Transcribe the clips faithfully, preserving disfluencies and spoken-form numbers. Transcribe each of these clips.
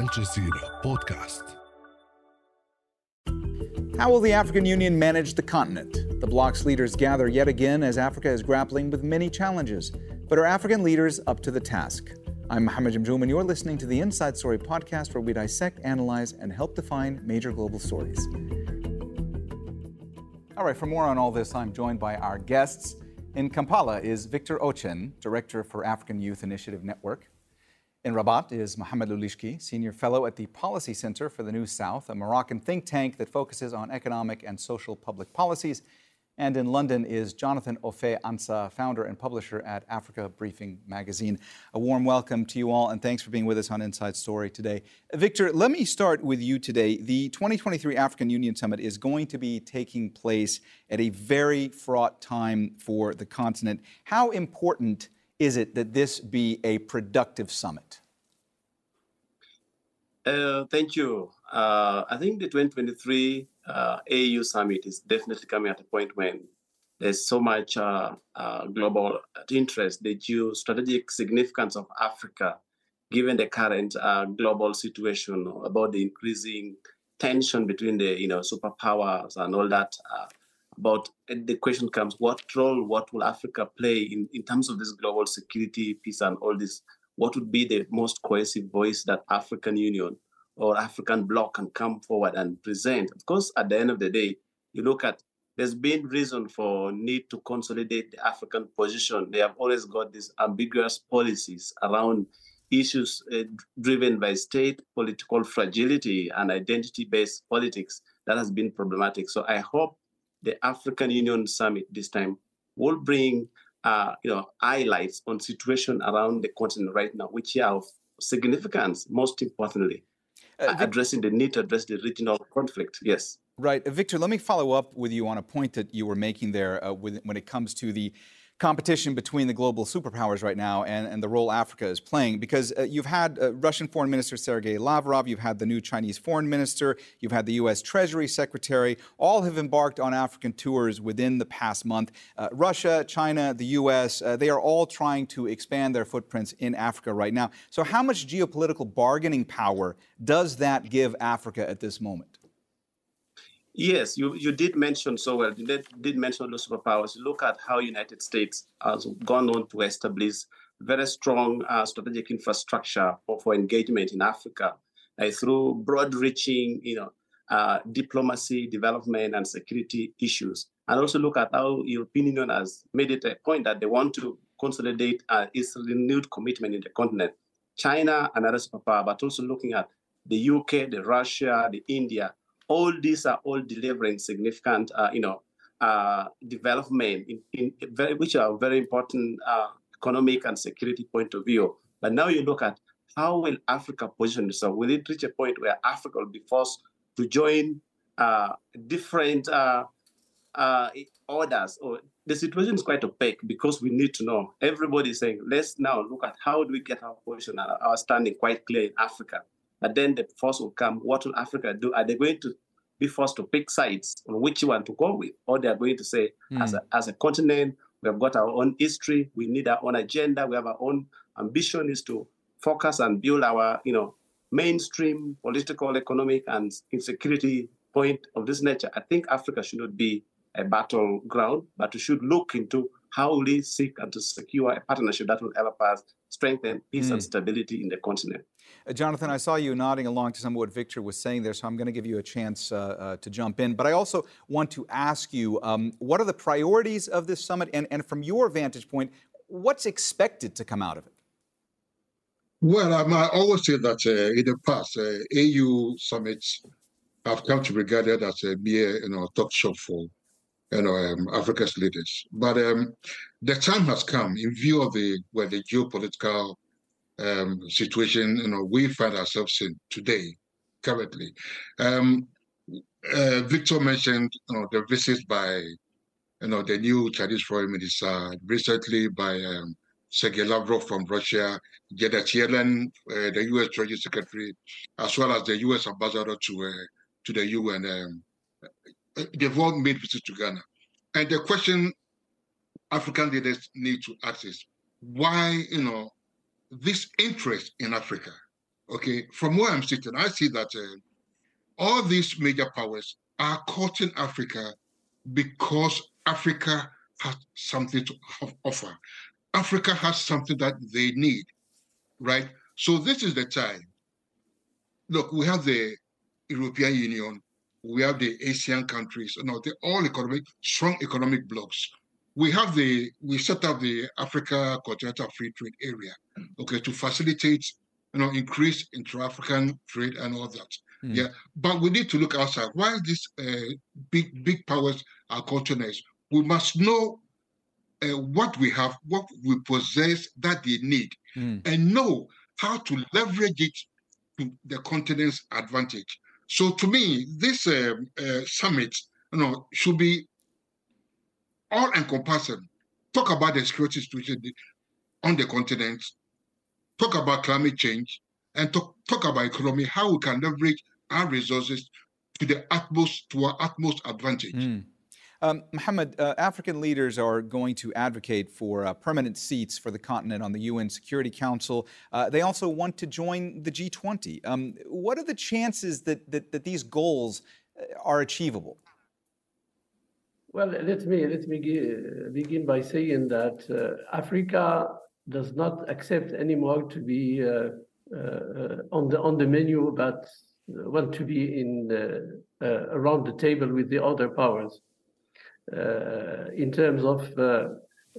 الجزيرة بودكاست. How will the African Union manage the continent? The bloc's leaders gather yet again as Africa is grappling with many challenges. But are African leaders up to the task? I'm Mohammed Jamjoom, and you're listening to the Inside Story podcast, where we dissect, analyze, and help define major global stories. All right, for more on all this, I'm joined by our guests. In Kampala is Victor Ochen, Director for African Youth Initiative Network. In Rabat is Mohammed Loulichki, Senior Fellow at the Policy Center for the New South, a Moroccan think tank that focuses on economic and social public policies. And in London is Jonathan Offei-Ansah, founder and publisher at Africa Briefing Magazine. A warm welcome to you all, and thanks for being with us on Inside Story today. Victor, let me start with you today. The twenty twenty-three African Union Summit is going to be taking place at a very fraught time for the continent. How important is it that this be a productive summit? Uh, thank you. Uh, I think the twenty twenty-three uh, A U summit is definitely coming at a point when there's so much uh, uh, global interest, the geostrategic significance of Africa, given the current uh, global situation about the increasing tension between the you know superpowers and all that. Uh, But the question comes, what role, what will Africa play in, in terms of this global security, peace and all this? What would be the most cohesive voice that African Union or African bloc can come forward and present? Of course, at the end of the day, you look at, there's been reason for need to consolidate the African position. They have always got these ambiguous policies around issues uh, driven by state political fragility and identity-based politics that has been problematic. So I hope the African Union Summit this time will bring, uh, you know, highlights on situation around the continent right now, which are of significance, most importantly, uh, addressing the need to address the regional conflict. Yes. Right. Victor, let me follow up with you on a point that you were making there uh, with, when it comes to the competition between the global superpowers right now and, and the role Africa is playing. Because uh, you've had uh, Russian Foreign Minister Sergei Lavrov, you've had the new Chinese Foreign Minister, you've had the U S Treasury Secretary, all have embarked on African tours within the past month. Uh, Russia, China, the U S, uh, they are all trying to expand their footprints in Africa right now. So how much geopolitical bargaining power does that give Africa at this moment? Yes, you, you did mention so well, you did, did mention the superpowers. Look at how United States has gone on to establish very strong uh, strategic infrastructure for, for engagement in Africa uh, through broad-reaching, you know, uh, diplomacy, development, and security issues. And also look at how European Union has made it a point that they want to consolidate uh, its renewed commitment in the continent. China, another superpower, but also looking at the U K, the Russia, the India. All these are all delivering significant, uh, you know, uh, development, in, in very, which are very important uh, economic and security point of view. But now you look at how will Africa position itself? Will it reach a point where Africa will be forced to join uh, different uh, uh, orders? Or the situation is quite opaque because we need to know. Everybody is saying, let's now look at how do we get our position and our standing quite clear in Africa. But then the force will come. What will Africa do? Are they going to be forced to pick sides on which one to go with? Or they are going to say, mm. as, a, as a continent, we have got our own history. We need our own agenda. We have our own ambition is to focus and build our, you know, mainstream political, economic, and insecurity point of this nature. I think Africa should not be a battleground, but we should look into how we seek and to secure a partnership that will help us strengthen peace mm. and stability in the continent. Uh, Jonathan, I saw you nodding along to some of what Victor was saying there, so I'm going to give you a chance uh, uh, to jump in. But I also want to ask you, um, what are the priorities of this summit? And, and from your vantage point, what's expected to come out of it? Well, um, I always say that uh, in the past, uh, A U summits have come to be regarded as a mere you know, talk shop for you know, um, Africa's leaders. But um, the time has come, in view of the, well, the geopolitical um, situation, you know, we find ourselves in today, currently. Um, uh, Victor mentioned, you know, the visits by, you know, the new Chinese Foreign Minister, recently by um, Sergei Lavrov from Russia, Janet Yellen, uh, the U S Treasury Secretary, as well as the U S Ambassador to uh, to the U N. Um, They've all made visits to Ghana. And the question African leaders need to ask is why, you know, this interest in Africa, okay, from where I'm sitting, I see that uh, all these major powers are courting Africa because Africa has something to offer. Africa has something that they need, right? So this is the time. Look, we have the European Union, we have the ASEAN countries, no, they're all economic, strong economic blocs. We have the, we set up the Africa Continental Free Trade Area, okay, to facilitate, you know, increase intra-African trade and all that. Mm. Yeah, but we need to look outside. Why these uh, big, big powers are continents? We must know uh, what we have, what we possess that they need, mm. and know how to leverage it to the continent's advantage. So to me, this uh, uh, summit, you know, should be all-encompassing. Talk about the security situation on the continent, talk about climate change, and talk, talk about economy, how we can leverage our resources to the utmost, to our utmost advantage. Mm. Um, Mohammed, uh, African leaders are going to advocate for uh, permanent seats for the continent on the U N Security Council. Uh, they also want to join the G twenty. Um, what are the chances that, that, that these goals are achievable? Well, let me, let me ge- begin by saying that uh, Africa does not accept anymore to be uh, uh, on, the, on the menu, but want to be in, uh, uh, around the table with the other powers. Uh, in terms of uh,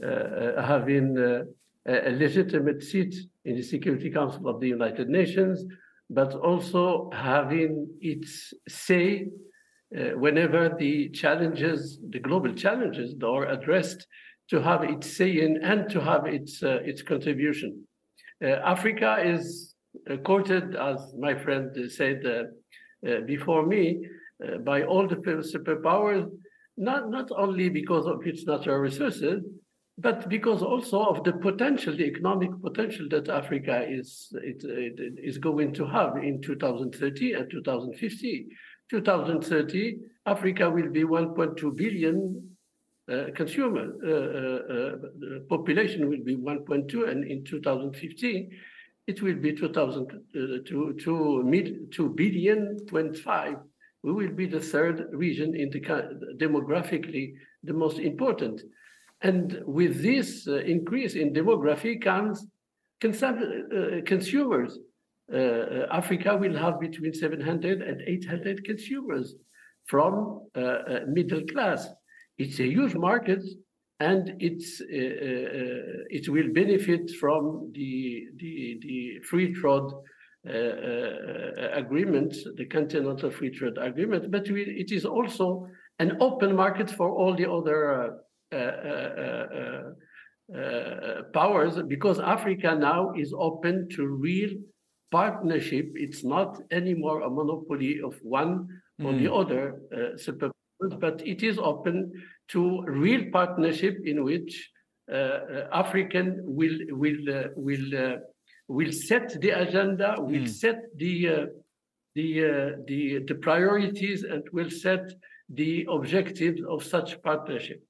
uh, having uh, a legitimate seat in the Security Council of the United Nations, but also having its say uh, whenever the challenges, the global challenges, are addressed, to have its say in and to have its uh, its contribution. Uh, Africa is uh, quoted, as my friend said uh, uh, before me, uh, by all the superpowers. Not, not only because of its natural resources, but because also of the potential, the economic potential that Africa is, it, it, is going to have in two thousand thirty and two thousand fifty. two thousand thirty, Africa will be one point two billion uh, consumer. Uh, uh, the population will be one point two, and in two thousand fifty, it will be two billion twenty-five. We will be the third region in the demographically the most important, and with this uh, increase in demography comes consum- uh, consumers. Uh, Africa will have between seven hundred and eight hundred consumers from uh, uh, middle class. It's a huge market, and it's uh, uh, it will benefit from the the, the free trade. Uh, uh, agreement, the Continental Free Trade Agreement, but we, it is also an open market for all the other uh, uh, uh, uh, powers, because Africa now is open to real partnership. It's not anymore a monopoly of one mm. or the other uh, superpowers, but it is open to real partnership in which uh, uh, African will will uh, will. Uh, will set the agenda, will mm. set the uh, the, uh, the the priorities, and will set the objectives of such partnership.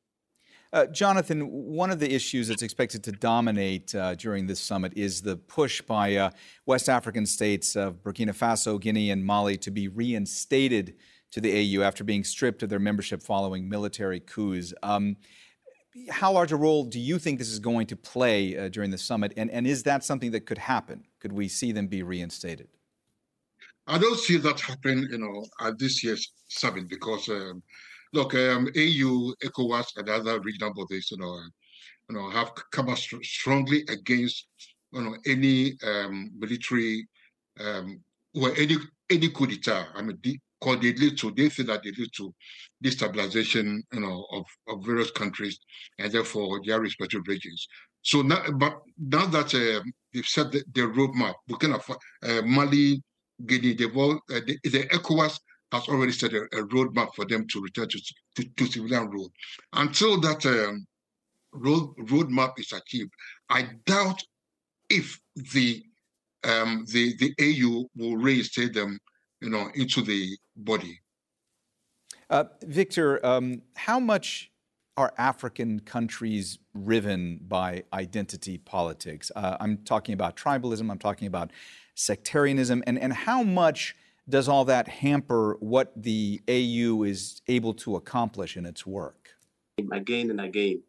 Uh, Jonathan, one of the issues that's expected to dominate uh, during this summit is the push by uh, West African states of Burkina Faso, Guinea, and Mali to be reinstated to the A U after being stripped of their membership following military coups. Um, How large a role do you think this is going to play uh, during the summit? And, and is that something that could happen? Could we see them be reinstated? I don't see that happen, you know, at this year's summit, because, um, look, um, A U, ECOWAS, and other regional bodies, you know, you know, have come out st- strongly against, you know, any um, military, um, well, any any coup d'etat. I mean, the, Because they lead to, they feel that they lead to destabilization, you know, of, of various countries and therefore their respective regions. So, now, but now that uh, they've set the, the roadmap, Burkina Faso, uh, Mali, Guinea, they've all, uh, the, the ECOWAS has already set a, a roadmap for them to return to to, to civilian rule. Until that um, road roadmap is achieved, I doubt if the um, the the A U will reinstate them, you know, into the body. Uh, Victor, um, how much are African countries riven by identity politics? Uh, I'm talking about tribalism, I'm talking about sectarianism, and, and how much does all that hamper what the A U is able to accomplish in its work? Again and again,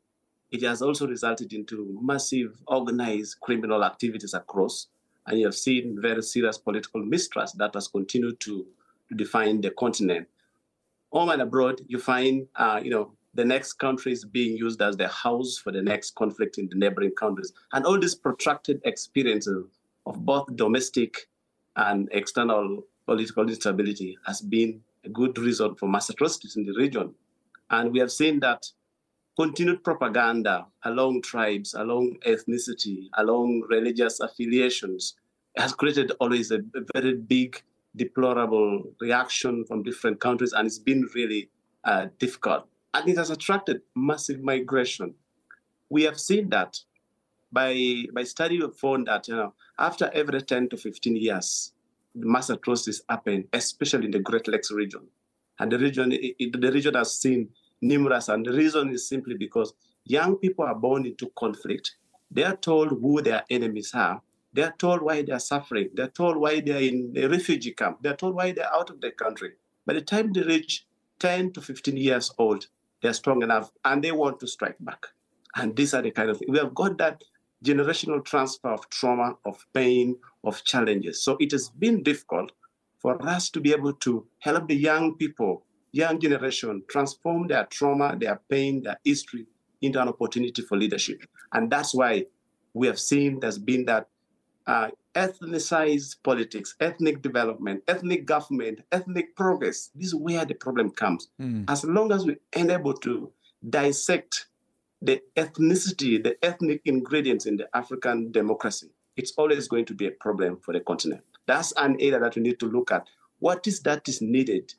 it has also resulted into massive organized criminal activities across, and you have seen very serious political mistrust that has continued to, to define the continent. Home and abroad, you find, uh, you know, the next country is being used as the house for the next conflict in the neighboring countries. And all these protracted experiences of both domestic and external political instability has been a good reason for mass atrocities in the region. And we have seen that continued propaganda along tribes, along ethnicity, along religious affiliations has created always a very big, deplorable reaction from different countries, and it's been really uh, difficult. And it has attracted massive migration. We have seen that by, by study, we found that, you know, after every ten to fifteen years, the mass atrocities happen, especially in the Great Lakes region. And the region, it, it, the region has seen numerous, and the reason is simply because young people are born into conflict. They are told who their enemies are. They are told why they are suffering. They are told why they are in a refugee camp. They are told why they are out of their country. By the time they reach ten to fifteen years old, they are strong enough, and they want to strike back. And these are the kind of things. We have got that generational transfer of trauma, of pain, of challenges. So it has been difficult for us to be able to help the young people, young generation, transform their trauma, their pain, their history into an opportunity for leadership. And that's why we have seen there's been that uh, ethnicized politics, ethnic development, ethnic government, ethnic progress. This is where the problem comes. Mm. As long as we are able to dissect the ethnicity, the ethnic ingredients in the African democracy, it's always going to be a problem for the continent. That's an area that we need to look at. What is that is needed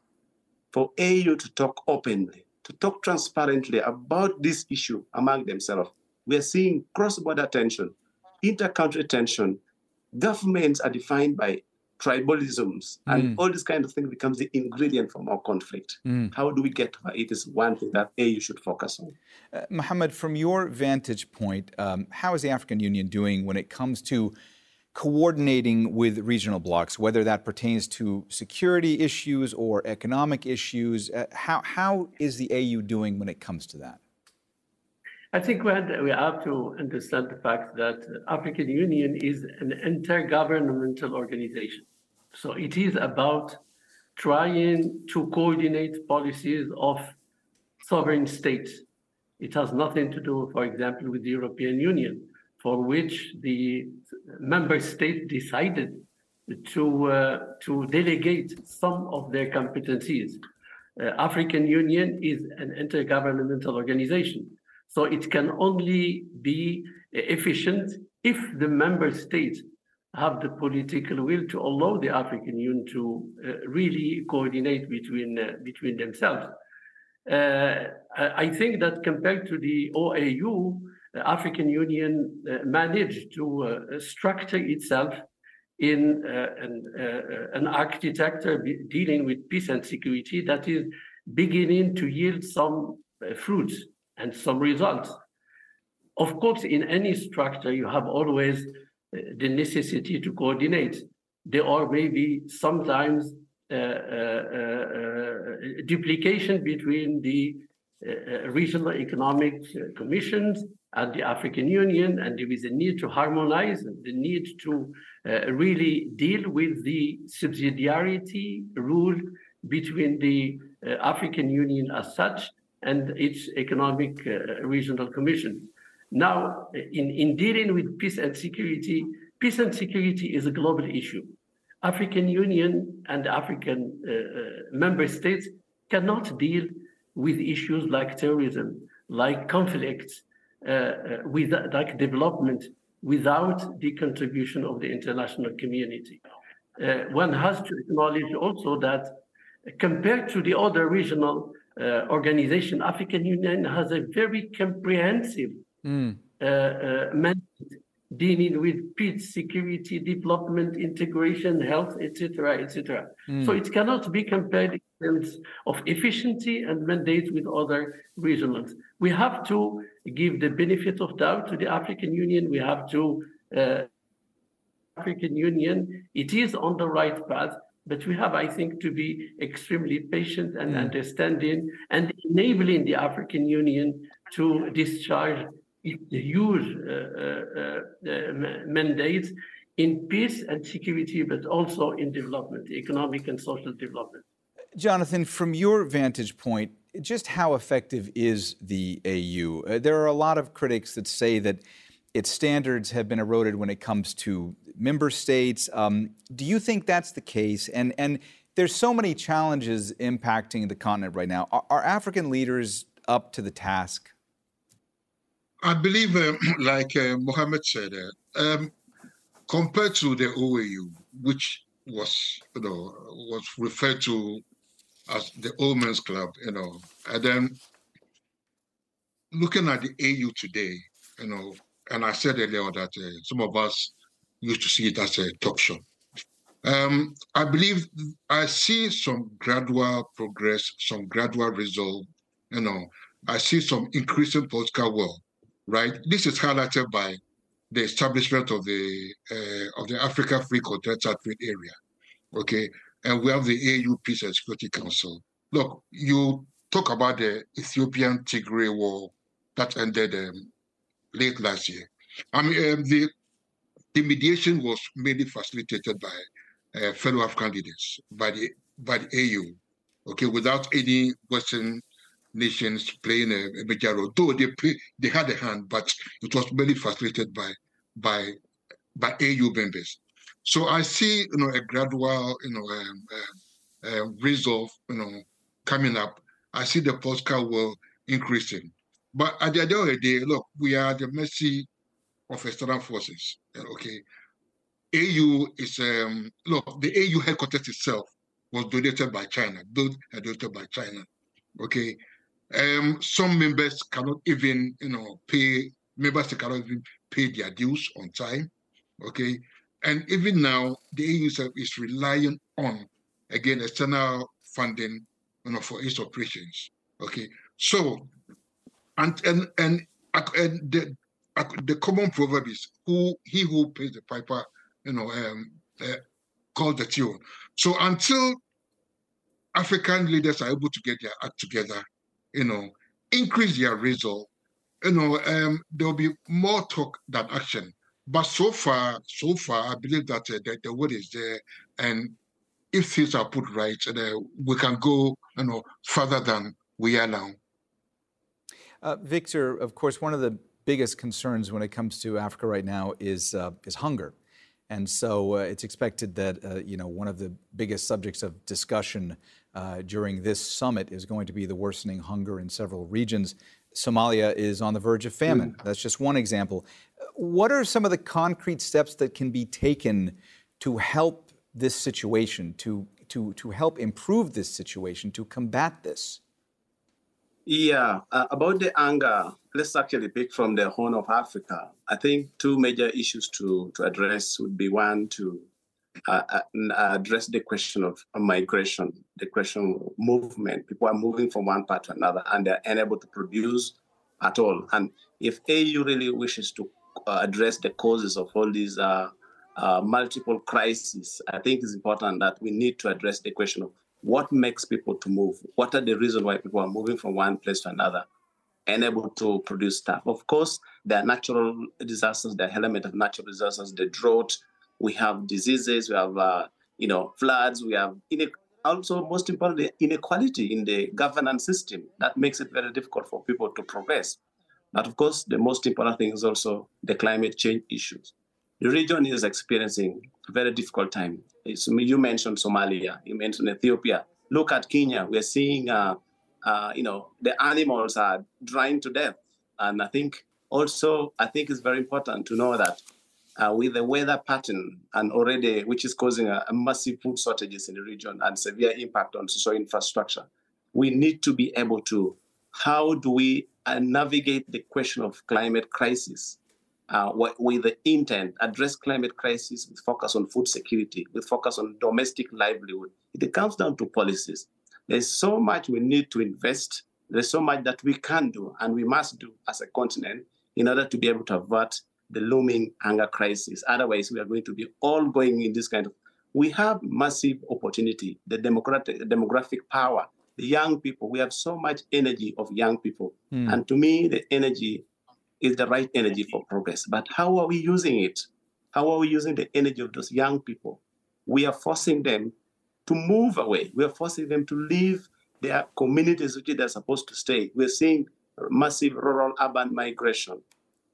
for A U to talk openly, to talk transparently about this issue among themselves? We are seeing cross-border tension, inter-country tension. Governments are defined by tribalisms, mm. and all this kind of thing becomes the ingredient for more conflict. Mm. How do we get to it is one thing that A U should focus on. Uh, Mohammed, from your vantage point, um, how is the African Union doing when it comes to coordinating with regional blocs, whether that pertains to security issues or economic issues? Uh, how, how is the A U doing when it comes to that? I think we have to understand the fact that the African Union is an intergovernmental organization. So it is about trying to coordinate policies of sovereign states. It has nothing to do, for example, with the European Union, for which the member state decided to, uh, to delegate some of their competencies. Uh, African Union is an intergovernmental organization. So it can only be efficient if the member states have the political will to allow the African Union to uh, really coordinate between, uh, between themselves. Uh, I think that compared to the O A U, the African Union uh, managed to uh, structure itself in uh, an, uh, an architecture dealing with peace and security that is beginning to yield some uh, fruits and some results. Of course, in any structure, you have always uh, the necessity to coordinate. There are maybe sometimes uh, uh, uh, duplication between the uh, regional economic uh, commissions and the African Union, and there is a need to harmonize, the need to uh, really deal with the subsidiarity rule between the uh, African Union as such and its economic uh, regional commission. Now, in, in dealing with peace and security, peace and security is a global issue. African Union and African uh, member states cannot deal with issues like terrorism, like conflicts, Uh, with like development without the contribution of the international community. Uh, one has to acknowledge also that compared to the other regional uh, organization, African Union has a very comprehensive mm. uh, uh, mandate dealing with peace, security, development, integration, health, et cetera, et cetera. Mm. So it cannot be compared in terms of efficiency and mandates with other regions. We have to give the benefit of doubt to the African Union. We have to uh, African Union. It is on the right path, but we have, I think, to be extremely patient and mm. understanding and enabling the African Union to discharge its huge uh, uh, uh, mandates in peace and security, but also in development, economic and social development. Jonathan, from your vantage point, just how effective is the A U? Uh, there are a lot of critics that say that its standards have been eroded when it comes to member states. Um, do you think that's the case? And and there's so many challenges impacting the continent right now. Are, are African leaders up to the task? I believe, uh, like uh, Mohammed said, uh, um, compared to the O A U, which was, you know, was referred to as the Old Men's Club, you know, and then looking at the A U today, you know, and I said earlier that uh, some of us used to see it as a talk show. Um, I believe I see some gradual progress, some gradual resolve. You know, I see some increasing political will. Right, this is highlighted by the establishment of the uh, of the Africa Free Continental Trade Area. Okay, and we have the A U Peace and Security Council. Look, you talk about the Ethiopian Tigray War that ended um, late last year. I mean, um, the the mediation was mainly facilitated by uh, fellow African leaders, by the by the A U. Okay, without any Western nations playing a, a major role, though they play, they had a hand, but it was mainly facilitated by by by A U members. So I see, you know, a gradual, you know, um, uh, uh, resolve, you know, coming up. I see the political will increasing, but at the end of the day, look, we are at the mercy of external forces. Okay, A U is um, look, the A U headquarters itself was donated by China, built and donated by China. Okay. Um, some members cannot even, you know, pay, members cannot even pay their dues on time, okay? And even now, the A U is relying on, again, external funding, you know, for its operations, okay? So, and and and, and the, the common proverb is, who he who pays the piper, you know, um, uh, calls the tune. So until African leaders are able to get their act together, you know, increase their resolve, you know, um, there'll be more talk than action. But so far, so far, I believe that uh, the, the word is there. And if things are put right, uh, we can go, you know, further than we are now. Uh, Victor, of course, one of the biggest concerns when it comes to Africa right now is, uh, is hunger. And so uh, it's expected that, uh, you know, one of the biggest subjects of discussion Uh, during this summit is going to be the worsening hunger in several regions. Somalia is on the verge of famine. That's just one example. What are some of the concrete steps that can be taken to help this situation, to to to help improve this situation, to combat this? Yeah, uh, about the hunger, let's actually pick from the Horn of Africa. I think two major issues to, to address would be one, to Uh, address the question of migration, the question of movement. People are moving from one part to another and they're unable to produce at all. And if A U really wishes to uh, address the causes of all these uh, uh, multiple crises, I think it's important that we need to address the question of what makes people to move? What are the reasons why people are moving from one place to another, unable to produce stuff? Of course, there are natural disasters, there are elements of natural disasters, the drought. We have diseases, we have, uh, you know, floods, we have also, most importantly, inequality in the governance system. That makes it very difficult for people to progress. But of course, the most important thing is also the climate change issues. The region is experiencing a very difficult time. It's, you mentioned Somalia, you mentioned Ethiopia. Look at Kenya. We're seeing, uh, uh, you know, the animals are drying to death. And I think also, I think it's very important to know that Uh, with the weather pattern and already, which is causing a, a massive food shortages in the region and severe impact on social infrastructure. We need to be able to, how do we uh, navigate the question of climate crisis? uh, with the intent, address climate crisis with focus on food security, with focus on domestic livelihood. It comes down to policies. There's so much we need to invest. There's so much that we can do and we must do as a continent in order to be able to avert the looming hunger crisis. Otherwise, we are going to be all going in this kind of... We have massive opportunity, the democratic, demographic power, the young people. We have so much energy of young people. Mm. And to me, the energy is the right energy for progress. But how are we using it? How are we using the energy of those young people? We are forcing them to move away. We are forcing them to leave their communities which they're supposed to stay. We're seeing massive rural urban migration.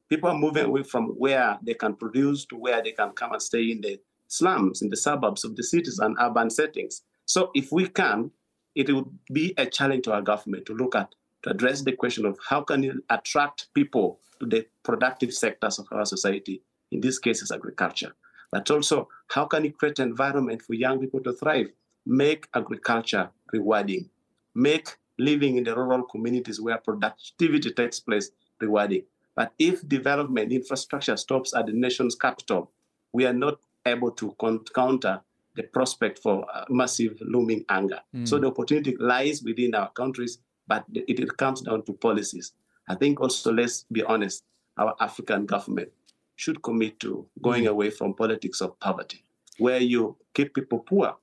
People are moving away from where they can produce to where they can come and stay in the slums, in the suburbs of the cities and urban settings. So if we can, it would be a challenge to our government to look at, to address the question of how can you attract people to the productive sectors of our society, in this case is agriculture. But also, how can you create an environment for young people to thrive? Make agriculture rewarding. Make living in the rural communities where productivity takes place rewarding. But if development infrastructure stops at the nation's capital, we are not able to counter the prospect for massive looming hunger. Mm. So the opportunity lies within our countries, but it, it comes down to policies. I think also, let's be honest, our African government should commit to going mm. away from politics of poverty, where you keep people poor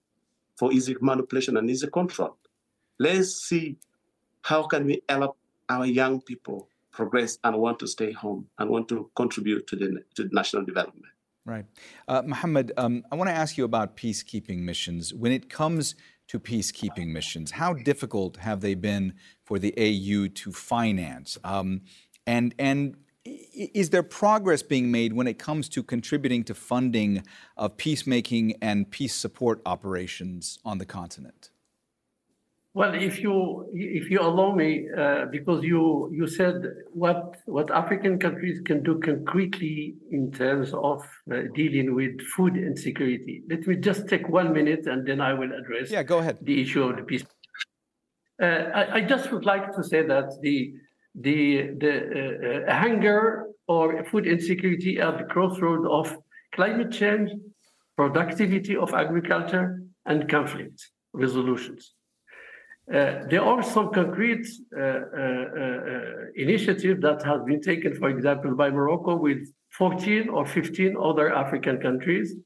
for easy manipulation and easy control. Let's see how can we help our young people progress and want to stay home and want to contribute to the, to the national development. Right. Uh, Mohammed, um, I want to ask you about peacekeeping missions. When it comes to peacekeeping missions, how difficult have they been for the A U to finance? Um, and and is there progress being made when it comes to contributing to funding of peacemaking and peace support operations on the continent? Well, if you if you allow me, uh, because you you said what what African countries can do concretely in terms of uh, dealing with food insecurity. Let me just take one minute, and then I will address yeah, go ahead. the issue of the peace. Uh, I, I just would like to say that the the the uh, hunger or food insecurity are the crossroad of climate change, productivity of agriculture, and conflict resolutions. Uh, there are some concrete uh, uh, uh, initiatives that have been taken, for example, by Morocco with fourteen or fifteen other African countries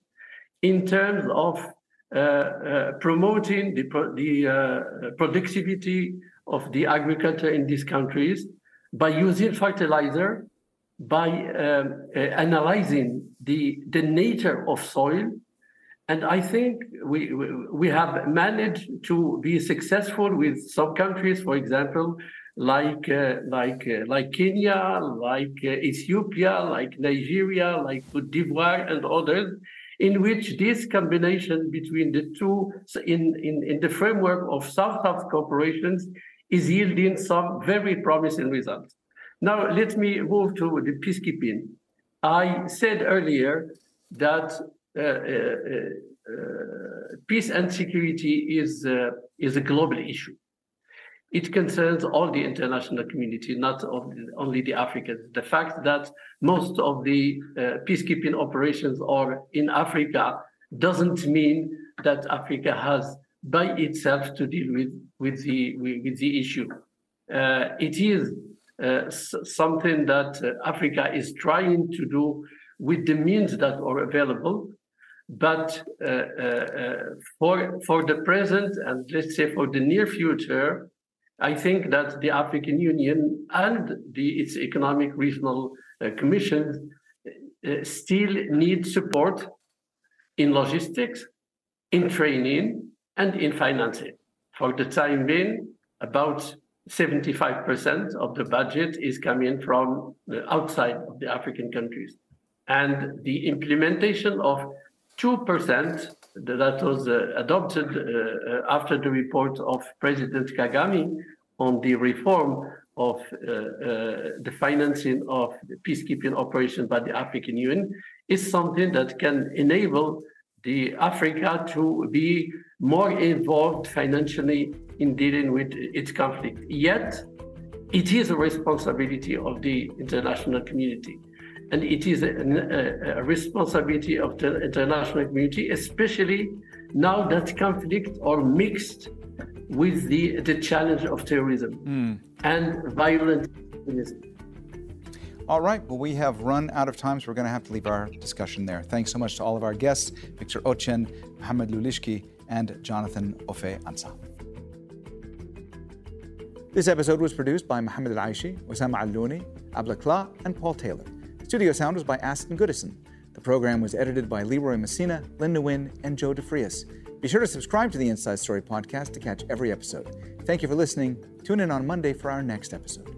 in terms of uh, uh, promoting the, pro the uh, productivity of the agriculture in these countries by using fertilizer, by um, uh, analyzing the, the nature of soil. And I think we we have managed to be successful with some countries, for example, like uh, like uh, like Kenya, like uh, Ethiopia, like Nigeria, like Cote d'Ivoire, and others, in which this combination between the two, in in in the framework of South-South cooperations, is yielding some very promising results. Now let me move to the peacekeeping. I said earlier that. Uh, uh, uh, peace and security is uh, is a global issue. It concerns all the international community, not only the Africans. The fact that most of the uh, peacekeeping operations are in Africa doesn't mean that Africa has by itself to deal with with the with, with the issue. Uh, it is uh, something that uh, Africa is trying to do with the means that are available. But uh, uh, for, for the present, and let's say for the near future, I think that the African Union and the, its economic regional uh, commissions uh, still need support in logistics, in training, and in financing. For the time being, about seventy-five percent of the budget is coming from outside of the African countries. And the implementation of two percent that was uh, adopted uh, after the report of President Kagame on the reform of uh, uh, the financing of the peacekeeping operation by the African Union is something that can enable the Africa to be more involved financially in dealing with its conflict. Yet, it is a responsibility of the international community. and it is a, a responsibility of the international community, especially now that conflict are mixed with the, the challenge of terrorism mm. and violent extremism. All right, well, we have run out of time, so we're going to have to leave our discussion there. Thanks so much to all of our guests, Victor Ochen, Mohammed Loulichki, and Jonathan Offei-Ansah. This episode was produced by Mohamed Al Aishi, Osama Al-Louni, Abla Kla, and Paul Taylor. Studio sound was by Aston Goodison. The program was edited by Leroy Messina, Linda Wynn, and Joe DeFrias. Be sure to subscribe to the Inside Story podcast to catch every episode. Thank you for listening. Tune in on Monday for our next episode.